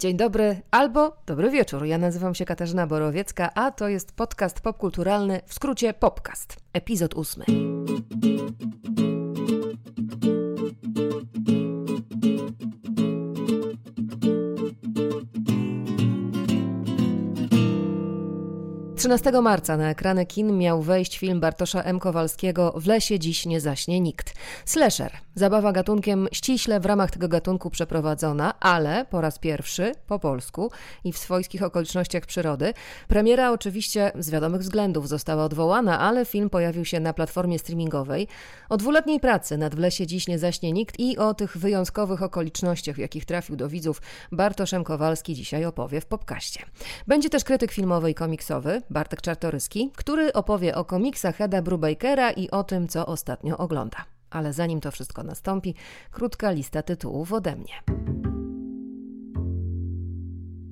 dzień dobry albo dobry wieczór. Ja nazywam się Katarzyna Borowiecka, a to jest podcast popkulturalny, w skrócie Popcast, epizod 8. Marca 13 na ekrany kin miał wejść film Bartosza M. Kowalskiego W lesie dziś nie zaśnie nikt. Slasher. Zabawa gatunkiem ściśle w ramach tego gatunku przeprowadzona, ale po raz pierwszy po polsku i w swojskich okolicznościach przyrody. Premiera oczywiście z wiadomych względów została odwołana, ale film pojawił się na platformie streamingowej. O dwuletniej pracy nad W lesie dziś nie zaśnie nikt i o tych wyjątkowych okolicznościach, w jakich trafił do widzów, Bartosz M. Kowalski dzisiaj opowie w Popcaście. Będzie też krytyk filmowy i komiksowy Bartek Czartoryski, który opowie o komiksach Eda Brubakera i o tym, co ostatnio ogląda. Ale zanim to wszystko nastąpi, krótka lista tytułów ode mnie.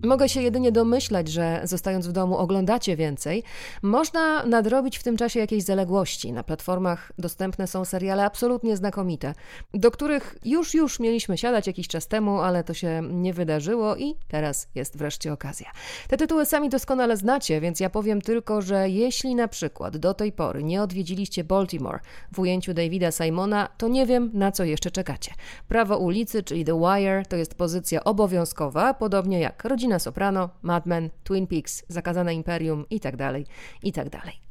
Mogę się jedynie domyślać, że zostając w domu oglądacie więcej. Można nadrobić w tym czasie jakieś zaległości. Na platformach dostępne są seriale absolutnie znakomite, do których już mieliśmy siadać jakiś czas temu, ale to się nie wydarzyło i teraz jest wreszcie okazja. Te tytuły sami doskonale znacie, więc ja powiem tylko, że jeśli na przykład do tej pory nie odwiedziliście Baltimore w ujęciu Davida Simona, to nie wiem, na co jeszcze czekacie. Prawo ulicy, czyli The Wire, to jest pozycja obowiązkowa, podobnie jak Na Soprano, Mad Men, Twin Peaks, Zakazane Imperium itd.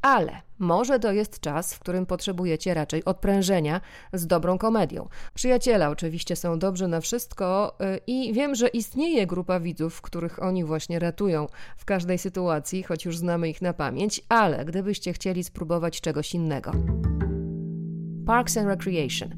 Ale może to jest czas, w którym potrzebujecie raczej odprężenia z dobrą komedią. Przyjaciele oczywiście są dobrzy na wszystko i wiem, że istnieje grupa widzów, których oni właśnie ratują w każdej sytuacji, choć już znamy ich na pamięć, ale gdybyście chcieli spróbować czegoś innego. Parks and Recreation.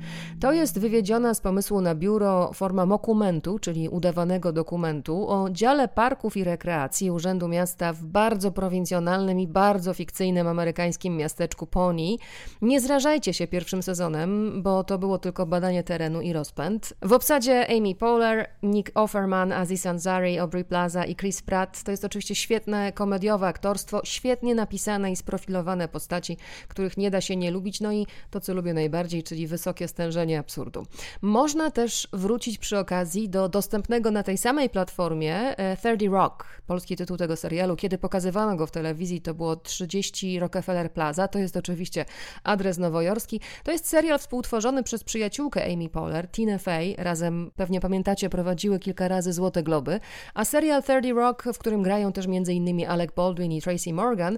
To jest wywiedziona z pomysłu na biuro forma mokumentu, czyli udawanego dokumentu o dziale parków i rekreacji Urzędu Miasta w bardzo prowincjonalnym i bardzo fikcyjnym amerykańskim miasteczku Pawnee. Nie zrażajcie się pierwszym sezonem, bo to było tylko badanie terenu i rozpęd. W obsadzie Amy Poehler, Nick Offerman, Aziz Ansari, Aubrey Plaza i Chris Pratt. To jest oczywiście świetne komediowe aktorstwo, świetnie napisane i sprofilowane postaci, których nie da się nie lubić, no i to, co lubię najbardziej, czyli wysokie stężenie absurdu. Można też wrócić przy okazji do dostępnego na tej samej platformie 30 Rock, polski tytuł tego serialu. Kiedy pokazywano go w telewizji, to było 30 Rockefeller Plaza, to jest oczywiście adres nowojorski. To jest serial współtworzony przez przyjaciółkę Amy Poehler, Tina Fey. Razem, pewnie pamiętacie, prowadziły kilka razy Złote Globy, a serial 30 Rock, w którym grają też m.in. Alec Baldwin i Tracy Morgan,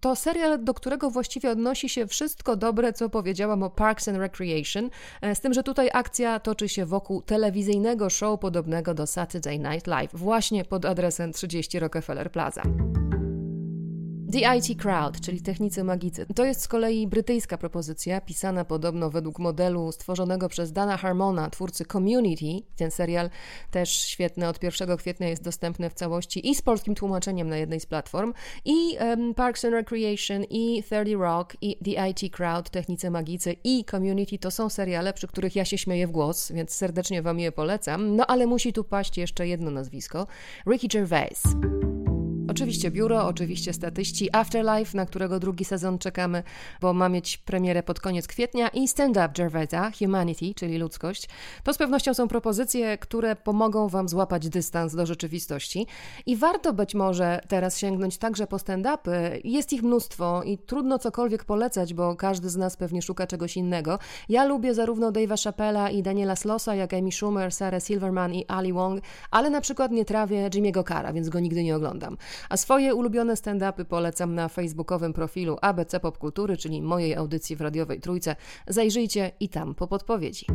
to serial, do którego właściwie odnosi się wszystko dobre, co powiedziałam o Parks and Recreation, z tym, że tutaj akcja toczy się wokół telewizyjnego show podobnego do Saturday Night Live, właśnie pod adresem 30 Rockefeller Plaza. The IT Crowd, czyli Technicy Magicy. To jest z kolei brytyjska propozycja, pisana podobno według modelu stworzonego przez Dana Harmona, twórcy Community. Ten serial też świetny, od 1 kwietnia jest dostępny w całości i z polskim tłumaczeniem na jednej z platform. I Parks and Recreation, i 30 Rock, i The IT Crowd, Technicy Magicy i Community to są seriale, przy których ja się śmieję w głos, więc serdecznie Wam je polecam. No ale musi tu paść jeszcze jedno nazwisko. Ricky Gervais. Oczywiście biuro, oczywiście statyści, Afterlife, na którego drugi sezon czekamy, bo ma mieć premierę pod koniec kwietnia, i stand-up Gervaisa, Humanity, czyli ludzkość. To z pewnością są propozycje, które pomogą Wam złapać dystans do rzeczywistości. I warto być może teraz sięgnąć także po stand-upy. Jest ich mnóstwo i trudno cokolwiek polecać, bo każdy z nas pewnie szuka czegoś innego. Ja lubię zarówno Dave'a Chappella i Daniela Slossa, jak Amy Schumer, Sarah Silverman i Ali Wong, ale na przykład nie trawię Jimmy'ego Carra, więc go nigdy nie oglądam. A swoje ulubione stand-upy polecam na facebookowym profilu ABC Popkultury, czyli mojej audycji w radiowej Trójce. Zajrzyjcie i tam po podpowiedzi.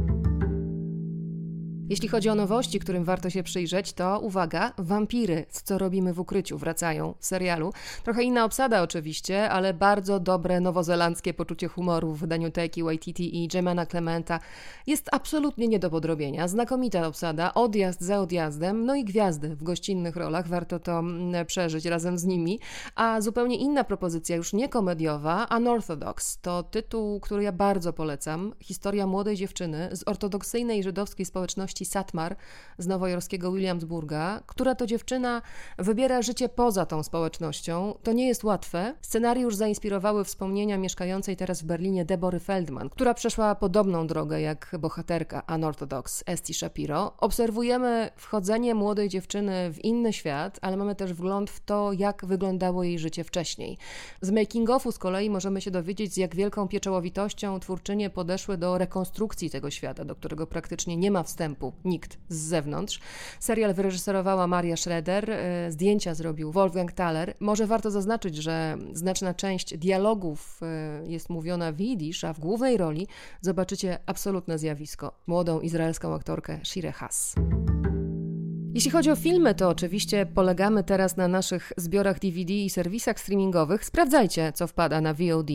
Jeśli chodzi o nowości, którym warto się przyjrzeć, to uwaga, Wampiry, Co robimy w ukryciu, wracają w serialu. Trochę inna obsada oczywiście, ale bardzo dobre nowozelandzkie poczucie humoru w wydaniu Taiki Waititi i Jemana Clementa. Jest absolutnie nie do podrobienia, znakomita obsada, odjazd za odjazdem, no i gwiazdy w gościnnych rolach, warto to przeżyć razem z nimi. A zupełnie inna propozycja, już nie komediowa, Unorthodox, to tytuł, który ja bardzo polecam. Historia młodej dziewczyny z ortodoksyjnej żydowskiej społeczności nastoletności Satmar z nowojorskiego Williamsburga, która to dziewczyna wybiera życie poza tą społecznością. To nie jest łatwe. Scenariusz zainspirowały wspomnienia mieszkającej teraz w Berlinie Debory Feldman, która przeszła podobną drogę jak bohaterka Unorthodox Esti Shapiro. Obserwujemy wchodzenie młodej dziewczyny w inny świat, ale mamy też wgląd w to, jak wyglądało jej życie wcześniej. Z making-offu z kolei możemy się dowiedzieć, z jak wielką pieczołowitością twórczynie podeszły do rekonstrukcji tego świata, do którego praktycznie nie ma wstępu nikt z zewnątrz. Serial wyreżyserowała Maria Schroeder, zdjęcia zrobił Wolfgang Thaler. Może warto zaznaczyć, że znaczna część dialogów jest mówiona w jidysz, a w głównej roli zobaczycie absolutne zjawisko, młodą izraelską aktorkę Shireh Haas. Jeśli chodzi o filmy, to oczywiście polegamy teraz na naszych zbiorach DVD i serwisach streamingowych. Sprawdzajcie, co wpada na VOD.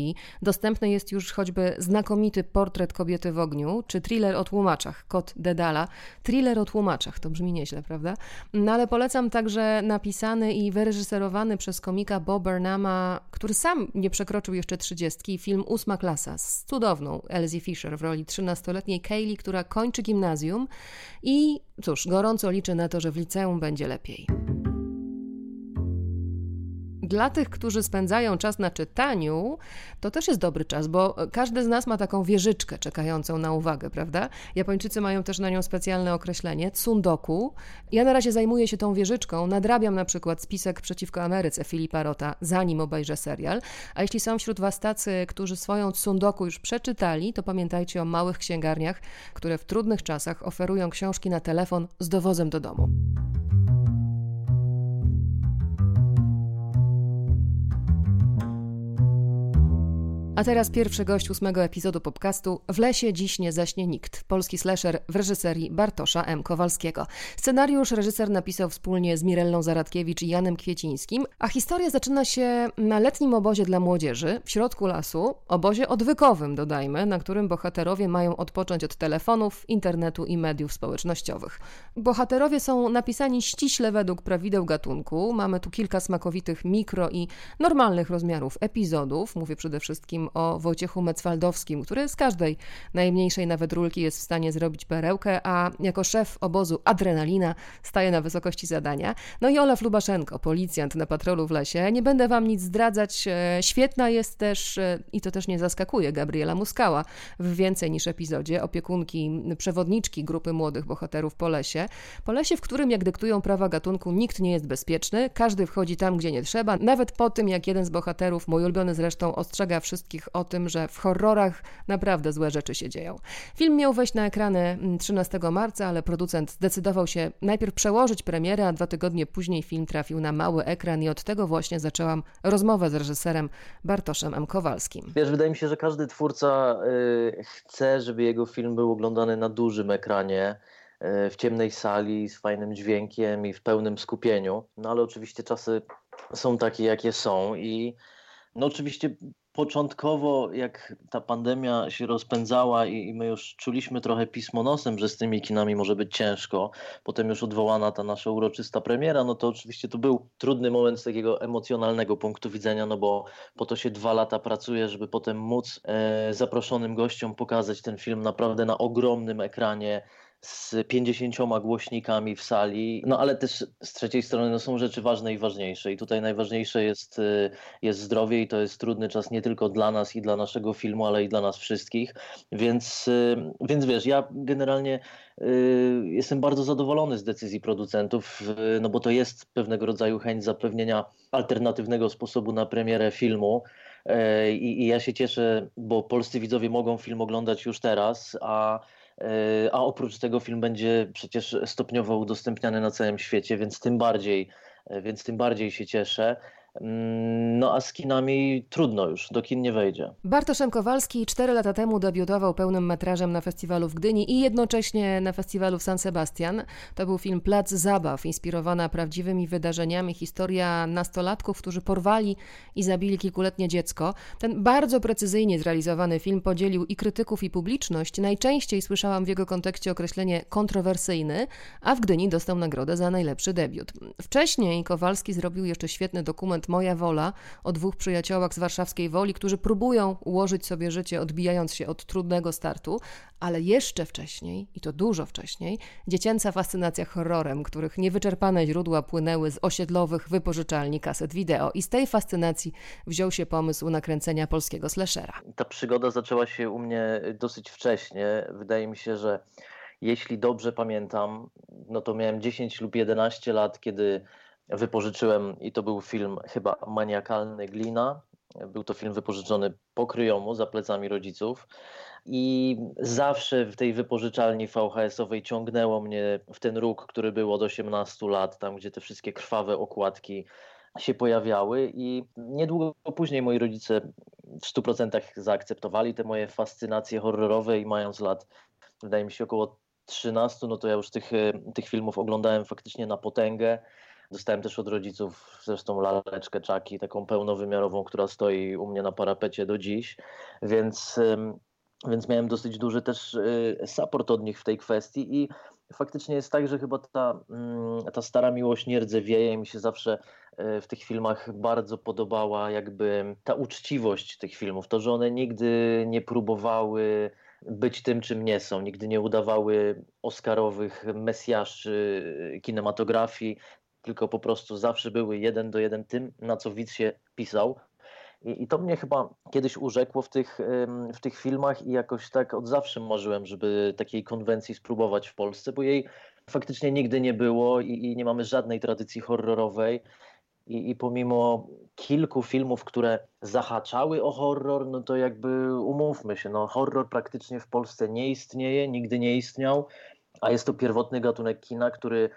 Dostępny jest już choćby znakomity Portret kobiety w ogniu, czy thriller o tłumaczach, Kot Dedala. Thriller o tłumaczach, to brzmi nieźle, prawda? No ale polecam także napisany i wyreżyserowany przez komika Bo Burnhama, który sam nie przekroczył jeszcze 30, film 8 klasa z cudowną Elsie Fisher w roli 13-letniej Kaylee, która kończy gimnazjum i cóż, gorąco liczę na to, że w liceum będzie lepiej. Dla tych, którzy spędzają czas na czytaniu, to też jest dobry czas, bo każdy z nas ma taką wieżyczkę czekającą na uwagę, prawda? Japończycy mają też na nią specjalne określenie, tsundoku. Ja na razie zajmuję się tą wieżyczką, nadrabiam na przykład spisek przeciwko Ameryce Filipa Rota, zanim obejrzę serial, a jeśli są wśród Was tacy, którzy swoją tsundoku już przeczytali, to pamiętajcie o małych księgarniach, które w trudnych czasach oferują książki na telefon z dowozem do domu. A teraz pierwszy gość 8 epizodu podcastu W lesie dziś nie zaśnie nikt. Polski slasher w reżyserii Bartosza M. Kowalskiego. Scenariusz reżyser napisał wspólnie z Mirellą Zaradkiewicz i Janem Kwiecińskim, a historia zaczyna się na letnim obozie dla młodzieży w środku lasu, obozie odwykowym dodajmy, na którym bohaterowie mają odpocząć od telefonów, internetu i mediów społecznościowych. Bohaterowie są napisani ściśle według prawideł gatunku. Mamy tu kilka smakowitych mikro i normalnych rozmiarów epizodów. Mówię przede wszystkim o Wojciechu Mecwaldowskim, który z każdej najmniejszej nawet rulki jest w stanie zrobić perełkę, a jako szef obozu Adrenalina staje na wysokości zadania. No i Olaf Lubaszenko, policjant na patrolu w lesie. Nie będę Wam nic zdradzać, świetna jest też, i to też nie zaskakuje, Gabriela Muskała w Więcej niż epizodzie, opiekunki, przewodniczki grupy młodych bohaterów po lesie. Po lesie, w którym, jak dyktują prawa gatunku, nikt nie jest bezpieczny, każdy wchodzi tam, gdzie nie trzeba, nawet po tym, jak jeden z bohaterów, mój ulubiony zresztą, ostrzega wszystkich o tym, że w horrorach naprawdę złe rzeczy się dzieją. Film miał wejść na ekrany 13 marca, ale producent zdecydował się najpierw przełożyć premierę, a 2 tygodnie później film trafił na mały ekran i od tego właśnie zaczęłam rozmowę z reżyserem Bartoszem M. Kowalskim. Wiesz, wydaje mi się, że każdy twórca chce, żeby jego film był oglądany na dużym ekranie, w ciemnej sali, z fajnym dźwiękiem i w pełnym skupieniu. No ale oczywiście czasy są takie, jakie są i no oczywiście początkowo, jak ta pandemia się rozpędzała i my już czuliśmy trochę pismo nosem, że z tymi kinami może być ciężko, potem już odwołana ta nasza uroczysta premiera, no to oczywiście to był trudny moment z takiego emocjonalnego punktu widzenia, no bo po to się 2 lata pracuje, żeby potem móc zaproszonym gościom pokazać ten film naprawdę na ogromnym ekranie, z 50 głośnikami w sali, no ale też z trzeciej strony no, są rzeczy ważne i ważniejsze i tutaj najważniejsze jest zdrowie i to jest trudny czas nie tylko dla nas i dla naszego filmu, ale i dla nas wszystkich, więc wiesz, ja generalnie jestem bardzo zadowolony z decyzji producentów, no bo to jest pewnego rodzaju chęć zapewnienia alternatywnego sposobu na premierę filmu. I ja się cieszę, bo polscy widzowie mogą film oglądać już teraz, a oprócz tego film będzie przecież stopniowo udostępniany na całym świecie, więc tym bardziej się cieszę. No a z kinami trudno już, do kin nie wejdzie. Bartosz M. Kowalski 4 lata temu debiutował pełnym metrażem na festiwalu w Gdyni i jednocześnie na festiwalu w San Sebastian. To był film Plac Zabaw, inspirowana prawdziwymi wydarzeniami historia nastolatków, którzy porwali i zabili kilkuletnie dziecko. Ten bardzo precyzyjnie zrealizowany film podzielił i krytyków, i publiczność. Najczęściej słyszałam w jego kontekście określenie kontrowersyjny, a w Gdyni dostał nagrodę za najlepszy debiut. Wcześniej Kowalski zrobił jeszcze świetny dokument dokument Moja wola o dwóch przyjaciołach z warszawskiej Woli, którzy próbują ułożyć sobie życie, odbijając się od trudnego startu, ale jeszcze wcześniej, i to dużo wcześniej, dziecięca fascynacja horrorem, których niewyczerpane źródła płynęły z osiedlowych wypożyczalni kaset wideo. I z tej fascynacji wziął się pomysł nakręcenia polskiego slashera. Ta przygoda zaczęła się u mnie dosyć wcześnie. Wydaje mi się, że jeśli dobrze pamiętam, no to miałem 10 lub 11 lat, kiedy wypożyczyłem, i to był film chyba Maniakalny Glina. Był to film wypożyczony po kryjomu, za plecami rodziców. I zawsze w tej wypożyczalni VHS-owej ciągnęło mnie w ten róg, który był od 18 lat, tam gdzie te wszystkie krwawe okładki się pojawiały. I niedługo później moi rodzice w 100% zaakceptowali te moje fascynacje horrorowe i mając lat, wydaje mi się, około 13, no to ja już tych filmów oglądałem faktycznie na potęgę. Dostałem też od rodziców zresztą laleczkę Chucky, taką pełnowymiarową, która stoi u mnie na parapecie do dziś, więc miałem dosyć duży też support od nich w tej kwestii i faktycznie jest tak, że chyba ta stara miłość nie rdzewieje i mi się zawsze w tych filmach bardzo podobała jakby ta uczciwość tych filmów, to, że one nigdy nie próbowały być tym, czym nie są, nigdy nie udawały oscarowych mesjaszy kinematografii, tylko po prostu zawsze były 1 do 1 tym, na co widz się pisał. I to mnie chyba kiedyś urzekło w tych filmach i jakoś tak od zawsze marzyłem, żeby takiej konwencji spróbować w Polsce, bo jej faktycznie nigdy nie było i nie mamy żadnej tradycji horrorowej. I pomimo kilku filmów, które zahaczały o horror, no to jakby umówmy się, no horror praktycznie w Polsce nie istnieje, nigdy nie istniał, a jest to pierwotny gatunek kina, który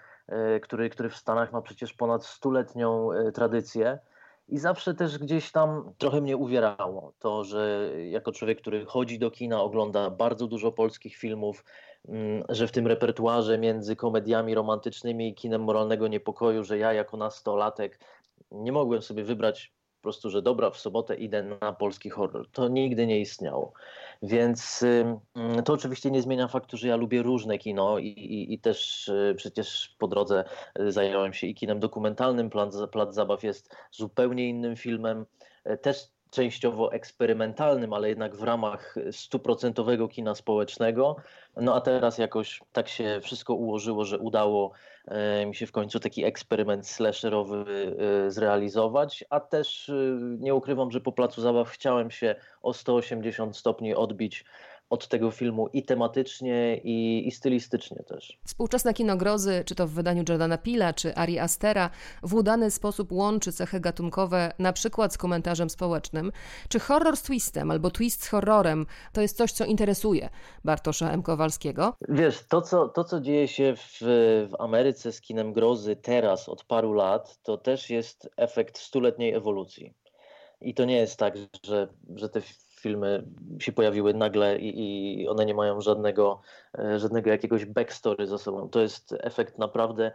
w Stanach ma przecież ponad 100-letnią tradycję. I zawsze też gdzieś tam trochę mnie uwierało to, że jako człowiek, który chodzi do kina, ogląda bardzo dużo polskich filmów, że w tym repertuarze między komediami romantycznymi i kinem moralnego niepokoju, że ja jako nastolatek nie mogłem sobie wybrać po prostu, że dobra, w sobotę idę na polski horror. To nigdy nie istniało. Więc to oczywiście nie zmienia faktu, że ja lubię różne kino i też przecież po drodze zająłem się i kinem dokumentalnym. Plac Zabaw jest zupełnie innym filmem, też częściowo eksperymentalnym, ale jednak w ramach 100% kina społecznego. No a teraz jakoś tak się wszystko ułożyło, że udało mi się w końcu taki eksperyment slasherowy zrealizować, a też nie ukrywam, że po Placu Zabaw chciałem się o 180 stopni odbić od tego filmu i tematycznie, i stylistycznie też. Współczesne kino grozy, czy to w wydaniu Jordana Peela, czy Ari Astera, w udany sposób łączy cechy gatunkowe, na przykład z komentarzem społecznym. Czy horror z twistem, albo twist z horrorem, to jest coś, co interesuje Bartosza M. Kowalskiego? Wiesz, to co dzieje się w Ameryce z kinem grozy teraz od paru lat, to też jest efekt 100-letniej ewolucji. I to nie jest tak, że te filmy się pojawiły nagle i one nie mają żadnego jakiegoś backstory za sobą. To jest efekt naprawdę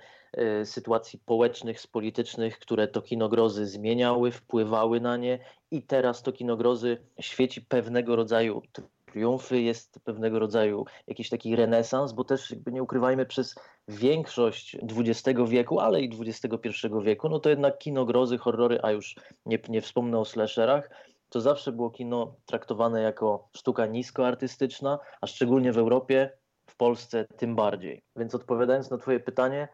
sytuacji społecznych, politycznych, które to kino grozy zmieniały, wpływały na nie i teraz to kino grozy świeci pewnego rodzaju triumfy, jest pewnego rodzaju jakiś taki renesans, bo też jakby nie ukrywajmy, przez większość XX wieku, ale i XXI wieku, no to jednak kino grozy, horrory, a już nie wspomnę o slasherach, to zawsze było kino traktowane jako sztuka niskoartystyczna, a szczególnie w Europie, w Polsce tym bardziej. Więc odpowiadając na twoje pytanie,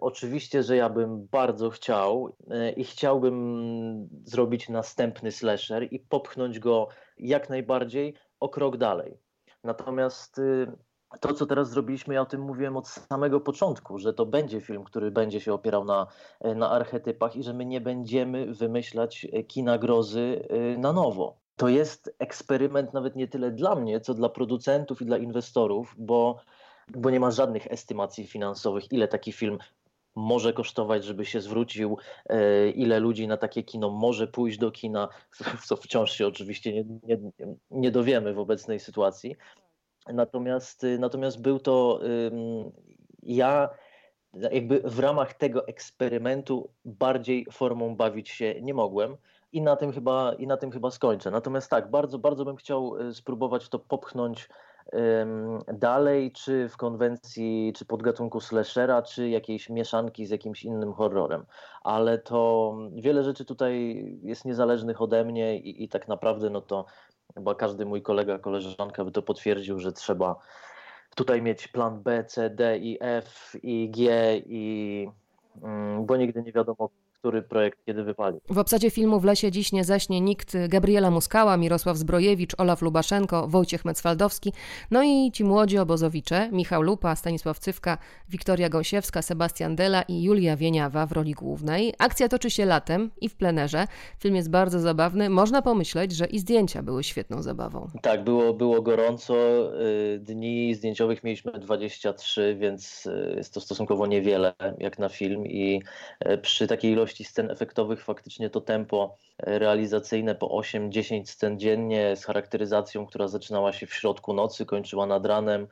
oczywiście, że ja bym bardzo chciał i chciałbym zrobić następny slasher i popchnąć go jak najbardziej o krok dalej. Natomiast to, co teraz zrobiliśmy, ja o tym mówiłem od samego początku, że to będzie film, który będzie się opierał na archetypach i że my nie będziemy wymyślać kina grozy na nowo. To jest eksperyment nawet nie tyle dla mnie, co dla producentów i dla inwestorów, bo nie ma żadnych estymacji finansowych, ile taki film może kosztować, żeby się zwrócił, ile ludzi na takie kino może pójść do kina, co wciąż się oczywiście nie dowiemy w obecnej sytuacji. Natomiast był to, ja jakby w ramach tego eksperymentu bardziej formą bawić się nie mogłem i na tym chyba skończę. Natomiast tak, bardzo bym chciał spróbować to popchnąć dalej, czy w konwencji, czy podgatunku slashera, czy jakiejś mieszanki z jakimś innym horrorem. Ale to wiele rzeczy tutaj jest niezależnych ode mnie i tak naprawdę no to chyba każdy mój kolega, koleżanka by to potwierdził, że trzeba tutaj mieć plan B, C, D i F i G i bo nigdy nie wiadomo, który projekt kiedy wypali. W obsadzie filmu W lesie dziś nie zaśnie nikt Gabriela Muskała, Mirosław Zbrojewicz, Olaf Lubaszenko, Wojciech Mecwaldowski, no i ci młodzi obozowicze, Michał Lupa, Stanisław Cywka, Wiktoria Gąsiewska, Sebastian Della i Julia Wieniawa w roli głównej. Akcja toczy się latem i w plenerze. Film jest bardzo zabawny. Można pomyśleć, że i zdjęcia były świetną zabawą. Tak, było gorąco. Dni zdjęciowych mieliśmy 23, więc jest to stosunkowo niewiele jak na film i przy takiej ilości scen efektowych faktycznie to tempo realizacyjne po 8-10 scen dziennie z charakteryzacją, która zaczynała się w środku nocy, kończyła nad ranem.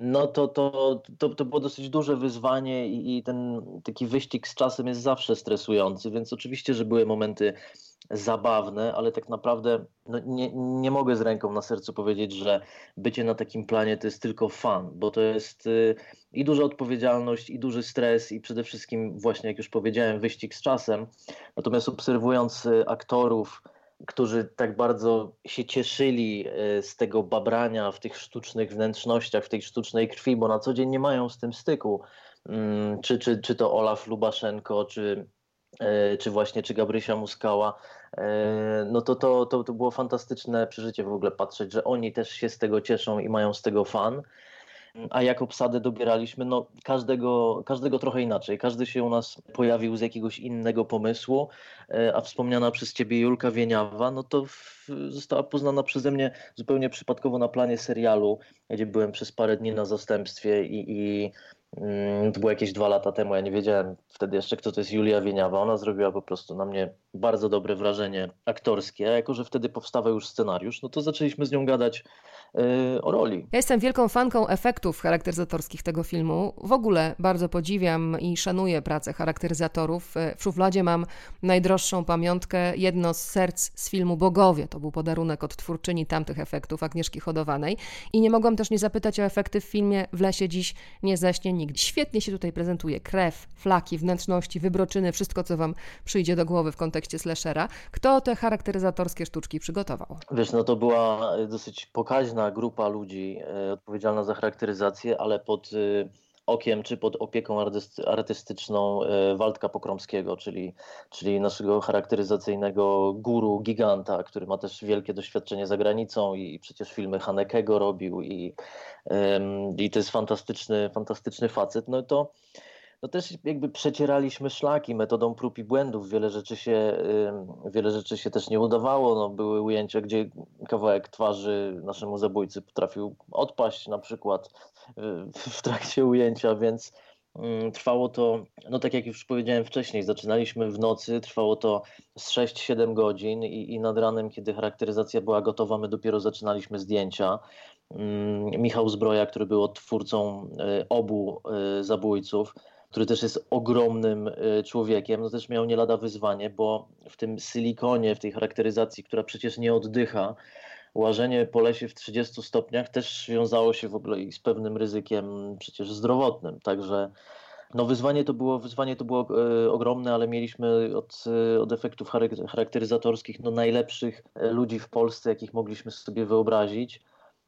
No to było dosyć duże wyzwanie i ten taki wyścig z czasem jest zawsze stresujący, więc oczywiście, że były momenty zabawne, ale tak naprawdę no nie mogę z ręką na sercu powiedzieć, że bycie na takim planie to jest tylko fun, bo to jest i duża odpowiedzialność, i duży stres, i przede wszystkim właśnie, jak już powiedziałem, wyścig z czasem. Natomiast obserwując aktorów, którzy tak bardzo się cieszyli z tego babrania w tych sztucznych wnętrznościach, w tej sztucznej krwi, bo na co dzień nie mają z tym styku, czy to Olaf Lubaszenko, czy Gabrysia Muskała, no to było fantastyczne przeżycie w ogóle patrzeć, że oni też się z tego cieszą i mają z tego fan. A jak obsadę dobieraliśmy, no każdego trochę inaczej. Każdy się u nas pojawił z jakiegoś innego pomysłu, a wspomniana przez ciebie Julka Wieniawa, no to została poznana przeze mnie zupełnie przypadkowo na planie serialu, gdzie byłem przez parę dni na zastępstwie i to było jakieś 2 lata temu, ja nie wiedziałem wtedy jeszcze, kto to jest Julia Wieniawa. Ona zrobiła po prostu na mnie bardzo dobre wrażenie aktorskie, a jako że wtedy powstawał już scenariusz, no to zaczęliśmy z nią gadać o roli. Ja jestem wielką fanką efektów charakteryzatorskich tego filmu. W ogóle bardzo podziwiam i szanuję pracę charakteryzatorów. W szufladzie mam najdroższą pamiątkę, jedno z serc z filmu Bogowie. To był podarunek od twórczyni tamtych efektów, Agnieszki Hodowanej. I nie mogłam też nie zapytać o efekty w filmie W lesie dziś nie zaśnie nikt. Świetnie się tutaj prezentuje krew, flaki, wnętrzności, wybroczyny, wszystko co wam przyjdzie do głowy w kontekście slashera. Kto te charakteryzatorskie sztuczki przygotował? Wiesz, no to była dosyć pokaźna grupa ludzi odpowiedzialna za charakteryzację, ale pod okiem czy pod opieką artystyczną Waldka Pokromskiego, czyli naszego charakteryzacyjnego guru, giganta, który ma też wielkie doświadczenie za granicą i przecież filmy Hanekego robił i to jest fantastyczny facet. No to no też jakby przecieraliśmy szlaki metodą prób i błędów. Wiele rzeczy się też nie udawało. No, były ujęcia, gdzie kawałek twarzy naszemu zabójcy potrafił odpaść na przykład w trakcie ujęcia, więc trwało to, no tak jak już powiedziałem wcześniej, zaczynaliśmy w nocy, trwało to z 6-7 godzin i nad ranem, kiedy charakteryzacja była gotowa, my dopiero zaczynaliśmy zdjęcia. Michał Zbroja, który był odtwórcą obu zabójców, który też jest ogromnym człowiekiem, no też miał nie lada wyzwanie, bo w tym silikonie, w tej charakteryzacji, która przecież nie oddycha, łażenie po lesie w 30 stopniach też wiązało się w ogóle i z pewnym ryzykiem przecież zdrowotnym, także no wyzwanie to było ogromne, ale mieliśmy od efektów charakteryzatorskich no najlepszych ludzi w Polsce, jakich mogliśmy sobie wyobrazić.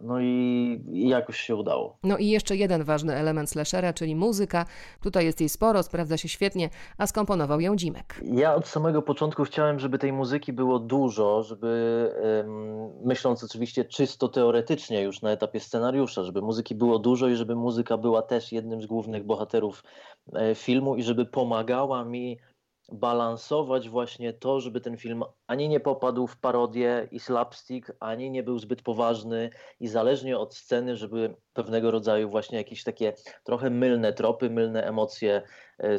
No i jakoś się udało. No i jeszcze jeden ważny element slashera, czyli muzyka. Tutaj jest jej sporo, sprawdza się świetnie, a skomponował ją Dzimek. Ja od samego początku chciałem, żeby tej muzyki było dużo, żeby, myśląc oczywiście czysto teoretycznie już na etapie scenariusza, żeby muzyki było dużo i żeby muzyka była też jednym z głównych bohaterów filmu i żeby pomagała mi balansować właśnie to, żeby ten film ani nie popadł w parodię i slapstick, ani nie był zbyt poważny i zależnie od sceny, żeby pewnego rodzaju właśnie jakieś takie trochę mylne tropy, mylne emocje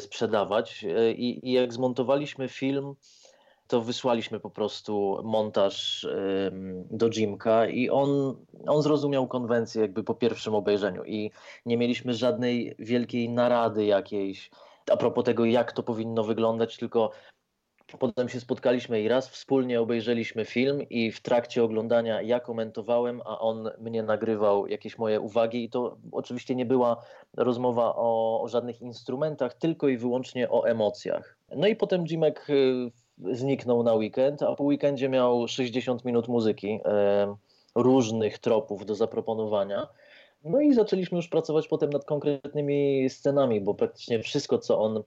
sprzedawać. I jak zmontowaliśmy film, to wysłaliśmy po prostu montaż do Jimka i on zrozumiał konwencję jakby po pierwszym obejrzeniu i nie mieliśmy żadnej wielkiej narady jakiejś a propos tego, jak to powinno wyglądać, tylko Potem się spotkaliśmy i raz wspólnie obejrzeliśmy film i w trakcie oglądania ja komentowałem, a on mnie nagrywał jakieś moje uwagi i to oczywiście nie była rozmowa o żadnych instrumentach, tylko i wyłącznie o emocjach. No i potem Jimek zniknął na weekend, a po weekendzie miał 60 minut muzyki, różnych tropów do zaproponowania. No i zaczęliśmy już pracować potem nad konkretnymi scenami, bo praktycznie wszystko, co on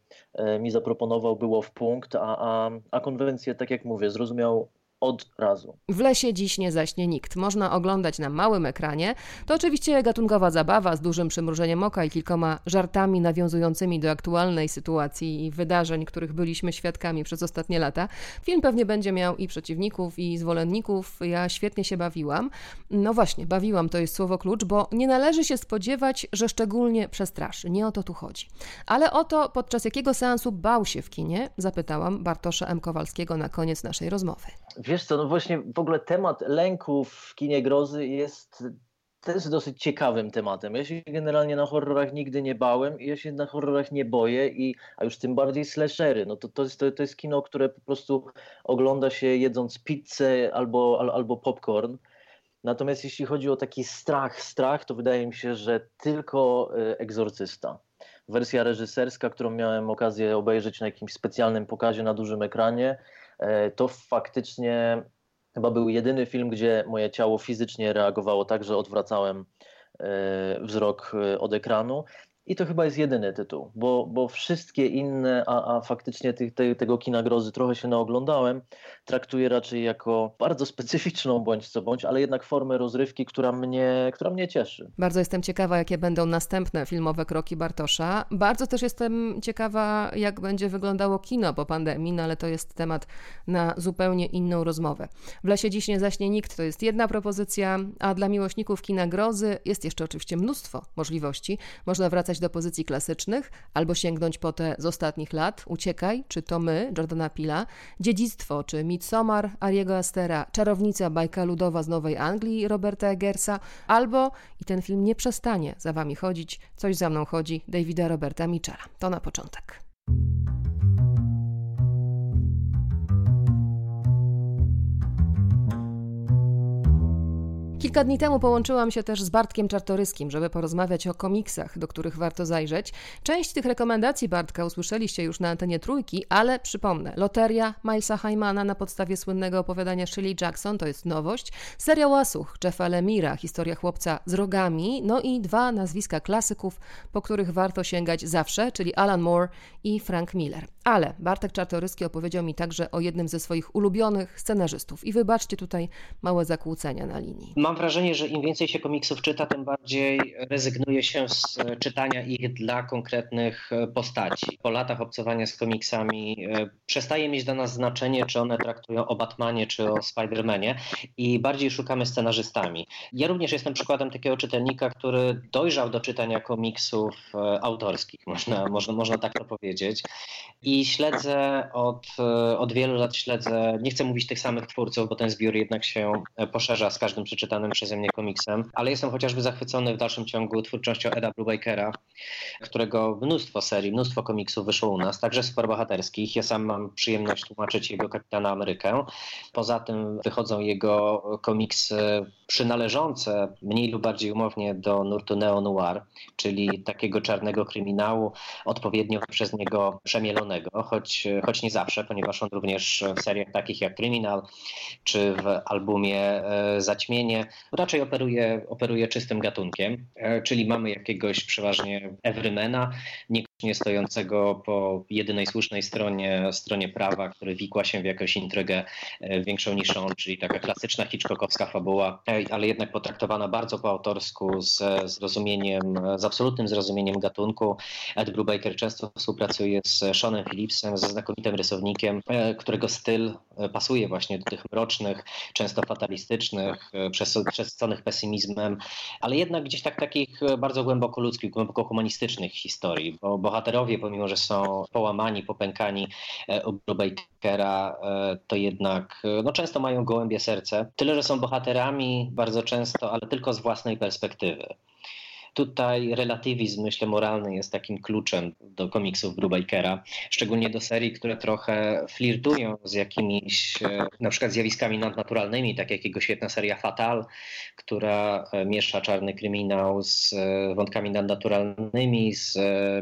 mi zaproponował, było w punkt, a konwencję, tak jak mówię, zrozumiał od razu. W lesie dziś nie zaśnie nikt. Można oglądać na małym ekranie. To oczywiście gatunkowa zabawa z dużym przymrużeniem oka i kilkoma żartami nawiązującymi do aktualnej sytuacji i wydarzeń, których byliśmy świadkami przez ostatnie lata. Film pewnie będzie miał i przeciwników, i zwolenników. Ja świetnie się bawiłam. No właśnie, bawiłam to jest słowo klucz, bo nie należy się spodziewać, że szczególnie przestraszy. Nie o to tu chodzi. Ale o to, podczas jakiego seansu bał się w kinie, zapytałam Bartosza M. Kowalskiego na koniec naszej rozmowy. Wiesz co, no właśnie w ogóle temat lęku w kinie grozy jest dosyć ciekawym tematem. Ja się generalnie na horrorach nigdy nie bałem i ja się na horrorach nie boję, a już tym bardziej slashery. No to jest kino, które po prostu ogląda się jedząc pizzę albo popcorn. Natomiast jeśli chodzi o taki strach, to wydaje mi się, że tylko Egzorcysta. Wersja reżyserska, którą miałem okazję obejrzeć na jakimś specjalnym pokazie na dużym ekranie, to faktycznie chyba był jedyny film, gdzie moje ciało fizycznie reagowało tak, że odwracałem wzrok od ekranu. I to chyba jest jedyny tytuł, bo wszystkie inne, a faktycznie tego kina grozy trochę się naoglądałem, traktuję raczej jako bardzo specyficzną bądź co bądź, ale jednak formę rozrywki, która mnie cieszy. Bardzo jestem ciekawa, jakie będą następne filmowe kroki Bartosza. Bardzo też jestem ciekawa, jak będzie wyglądało kino po pandemii, no ale to jest temat na zupełnie inną rozmowę. W lesie dziś nie zaśnie nikt, to jest jedna propozycja, a dla miłośników kina grozy jest jeszcze oczywiście mnóstwo możliwości. Można wracać do pozycji klasycznych, albo sięgnąć po te z ostatnich lat, Uciekaj, czy To my, Jordana Peela, Dziedzictwo, czy Midsommar, Ariego Astera, Czarownica, bajka ludowa z Nowej Anglii, Roberta Eggersa, albo, i ten film nie przestanie za wami chodzić, Coś za mną chodzi, Davida Roberta Mitchella. To na początek. Kilka dni temu połączyłam się też z Bartkiem Czartoryskim, żeby porozmawiać o komiksach, do których warto zajrzeć. Część tych rekomendacji Bartka usłyszeliście już na antenie Trójki, ale przypomnę. Loteria Milesa Hymana na podstawie słynnego opowiadania Shirley Jackson, to jest nowość. Seria Łasuch Jeffa Lemira, historia chłopca z rogami, no i dwa nazwiska klasyków, po których warto sięgać zawsze, czyli Alan Moore i Frank Miller. Ale Bartek Czartoryski opowiedział mi także o jednym ze swoich ulubionych scenarzystów i wybaczcie tutaj małe zakłócenia na linii. Mam wrażenie, że im więcej się komiksów czyta, tym bardziej rezygnuje się z czytania ich dla konkretnych postaci. Po latach obcowania z komiksami przestaje mieć dla nas znaczenie, czy one traktują o Batmanie, czy o Spidermanie i bardziej szukamy scenarzystami. Ja również jestem przykładem takiego czytelnika, który dojrzał do czytania komiksów autorskich, można tak to powiedzieć. I śledzę od wielu lat, nie chcę mówić tych samych twórców, bo ten zbiór jednak się poszerza z każdym przeczytanym przeze mnie komiksem, ale jestem chociażby zachwycony w dalszym ciągu twórczością Eda Brubakera, którego mnóstwo serii, mnóstwo komiksów wyszło u nas, także superbohaterskich. Ja sam mam przyjemność tłumaczyć jego Kapitana Amerykę. Poza tym wychodzą jego komiksy przynależące mniej lub bardziej umownie do nurtu neo-noir, czyli takiego czarnego kryminału, odpowiednio przez niego przemielonego, choć nie zawsze, ponieważ on również w seriach takich jak Kryminal czy w albumie Zaćmienie raczej operuje czystym gatunkiem, czyli mamy jakiegoś przeważnie everymana, niekoniecznie stojącego po jedynej słusznej stronie prawa, który wikła się w jakąś intrygę większą niż on, czyli taka klasyczna hitchcockowska fabuła, ale jednak potraktowana bardzo po autorsku, z absolutnym zrozumieniem gatunku. Ed Brubaker często współpracuje z Seanem Phillipsem, ze znakomitym rysownikiem, którego styl pasuje właśnie do tych mrocznych, często fatalistycznych, przesyconych pesymizmem, ale jednak gdzieś takich bardzo głęboko ludzkich, głęboko humanistycznych historii, bo bohaterowie, pomimo że są połamani, popękani u Brubakera, to jednak często mają gołębie serce. Tyle, że są bohaterami bardzo często, ale tylko z własnej perspektywy. Tutaj relatywizm, myślę, moralny jest takim kluczem do komiksów Brubakera, szczególnie do serii, które trochę flirtują z jakimiś na przykład zjawiskami nadnaturalnymi, tak jak jego świetna seria Fatal, która miesza czarny kryminał z wątkami nadnaturalnymi, z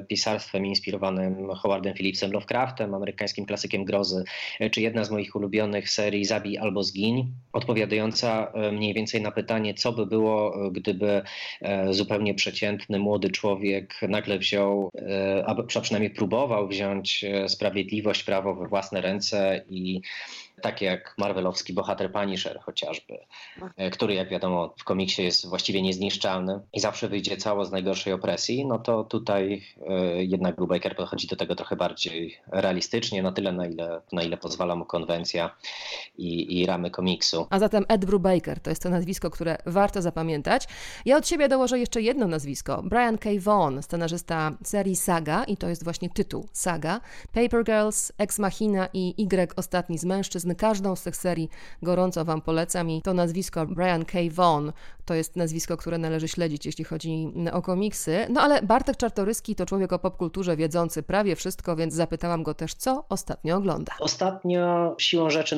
pisarstwem inspirowanym Howardem Phillipsem Lovecraftem, amerykańskim klasykiem grozy, czy jedna z moich ulubionych serii Zabij albo zgiń, odpowiadająca mniej więcej na pytanie, co by było, gdyby zupełnie przeciętny młody człowiek nagle wziął, a przynajmniej próbował wziąć sprawiedliwość, prawo we własne ręce i tak jak marvelowski bohater Punisher chociażby, który jak wiadomo w komiksie jest właściwie niezniszczalny i zawsze wyjdzie cało z najgorszej opresji, no to tutaj jednak Brubaker podchodzi do tego trochę bardziej realistycznie, na tyle na ile pozwala mu konwencja i ramy komiksu. A zatem Ed Brubaker to jest to nazwisko, które warto zapamiętać. Ja od siebie dołożę jeszcze jedno nazwisko. Brian K. Vaughan, scenarzysta serii Saga i to jest właśnie tytuł Saga, Paper Girls, Ex Machina i Y Ostatni z Mężczyzn. Każdą z tych serii gorąco Wam polecam i to nazwisko Brian K. Vaughan to jest nazwisko, które należy śledzić, jeśli chodzi o komiksy. No ale Bartek Czartoryski to człowiek o popkulturze wiedzący prawie wszystko, więc zapytałam go też, co ostatnio ogląda. Ostatnio siłą rzeczy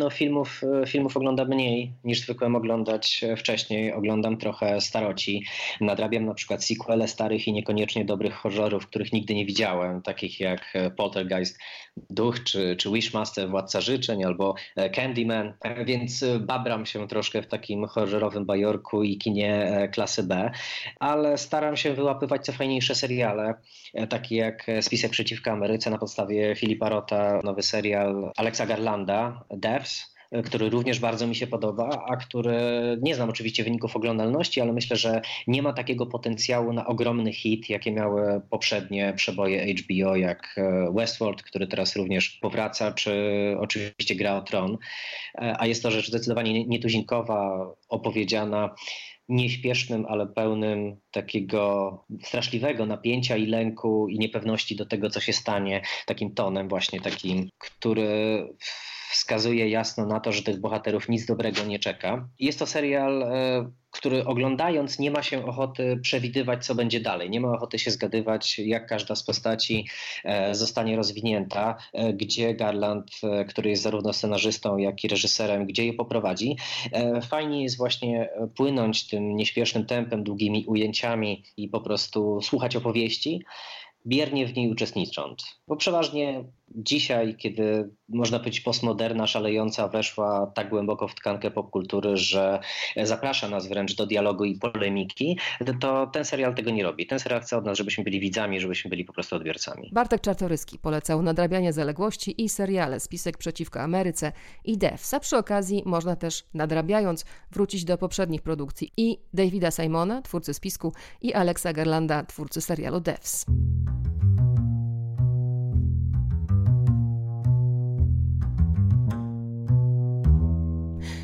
filmów oglądam mniej niż zwykłem oglądać wcześniej. Oglądam trochę staroci. Nadrabiam na przykład sequele starych i niekoniecznie dobrych horrorów, których nigdy nie widziałem, takich jak Poltergeist, Duch, czy Wishmaster, Władca Życzeń, albo Candyman, więc babram się troszkę w takim horrorowym bajorku i kinie klasy B, ale staram się wyłapywać co fajniejsze seriale, takie jak Spisek przeciwko Ameryce na podstawie Philipa Rotta, nowy serial Alexa Garlanda, Devs, który również bardzo mi się podoba, a który nie znam oczywiście wyników oglądalności, ale myślę, że nie ma takiego potencjału na ogromny hit, jakie miały poprzednie przeboje HBO, jak Westworld, który teraz również powraca, czy oczywiście Gra o Tron, a jest to rzecz zdecydowanie nietuzinkowa, opowiedziana nieśpiesznym, ale pełnym takiego straszliwego napięcia i lęku i niepewności do tego, co się stanie, takim tonem właśnie takim, który wskazuje jasno na to, że tych bohaterów nic dobrego nie czeka. Jest to serial, który oglądając nie ma się ochoty przewidywać, co będzie dalej. Nie ma ochoty się zgadywać, jak każda z postaci zostanie rozwinięta, gdzie Garland, który jest zarówno scenarzystą, jak i reżyserem, gdzie je poprowadzi. Fajnie jest właśnie płynąć tym nieśpiesznym tempem, długimi ujęciami i po prostu słuchać opowieści, biernie w niej uczestnicząc. Bo przeważnie dzisiaj, kiedy można powiedzieć postmoderna szalejąca weszła tak głęboko w tkankę popkultury, że zaprasza nas wręcz do dialogu i polemiki, to ten serial tego nie robi. Ten serial chce od nas, żebyśmy byli widzami, żebyśmy byli po prostu odbiorcami. Bartek Czartoryski polecał nadrabianie zaległości i seriale Spisek przeciwko Ameryce i Devs. A przy okazji można też, nadrabiając, wrócić do poprzednich produkcji i Davida Simona, twórcy Spisku, i Alexa Garlanda, twórcy serialu Devs.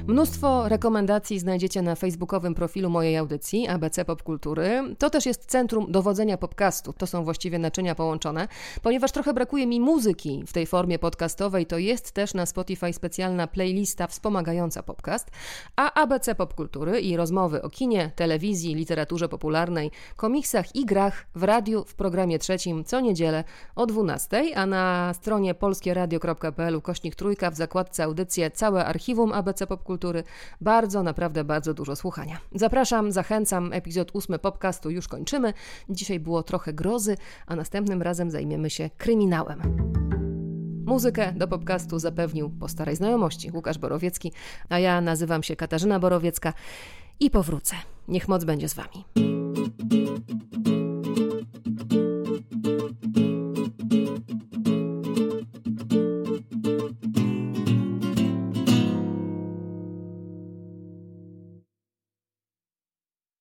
Mnóstwo rekomendacji znajdziecie na facebookowym profilu mojej audycji ABC Popkultury. To też jest centrum dowodzenia podcastu. To są właściwie naczynia połączone. Ponieważ trochę brakuje mi muzyki w tej formie podcastowej, to jest też na Spotify specjalna playlista wspomagająca podcast. A ABC Popkultury i rozmowy o kinie, telewizji, literaturze popularnej, komiksach i grach w radiu w programie trzecim co niedzielę o 12:00, a na stronie polskieradio.pl/3 w zakładce audycje całe archiwum ABC Popkultury. Bardzo, naprawdę bardzo dużo słuchania. Zapraszam, zachęcam. Epizod 8 podcastu już kończymy. Dzisiaj było trochę grozy, a następnym razem zajmiemy się kryminałem. Muzykę do podcastu zapewnił po starej znajomości Łukasz Borowiecki, a ja nazywam się Katarzyna Borowiecka i powrócę. Niech moc będzie z Wami.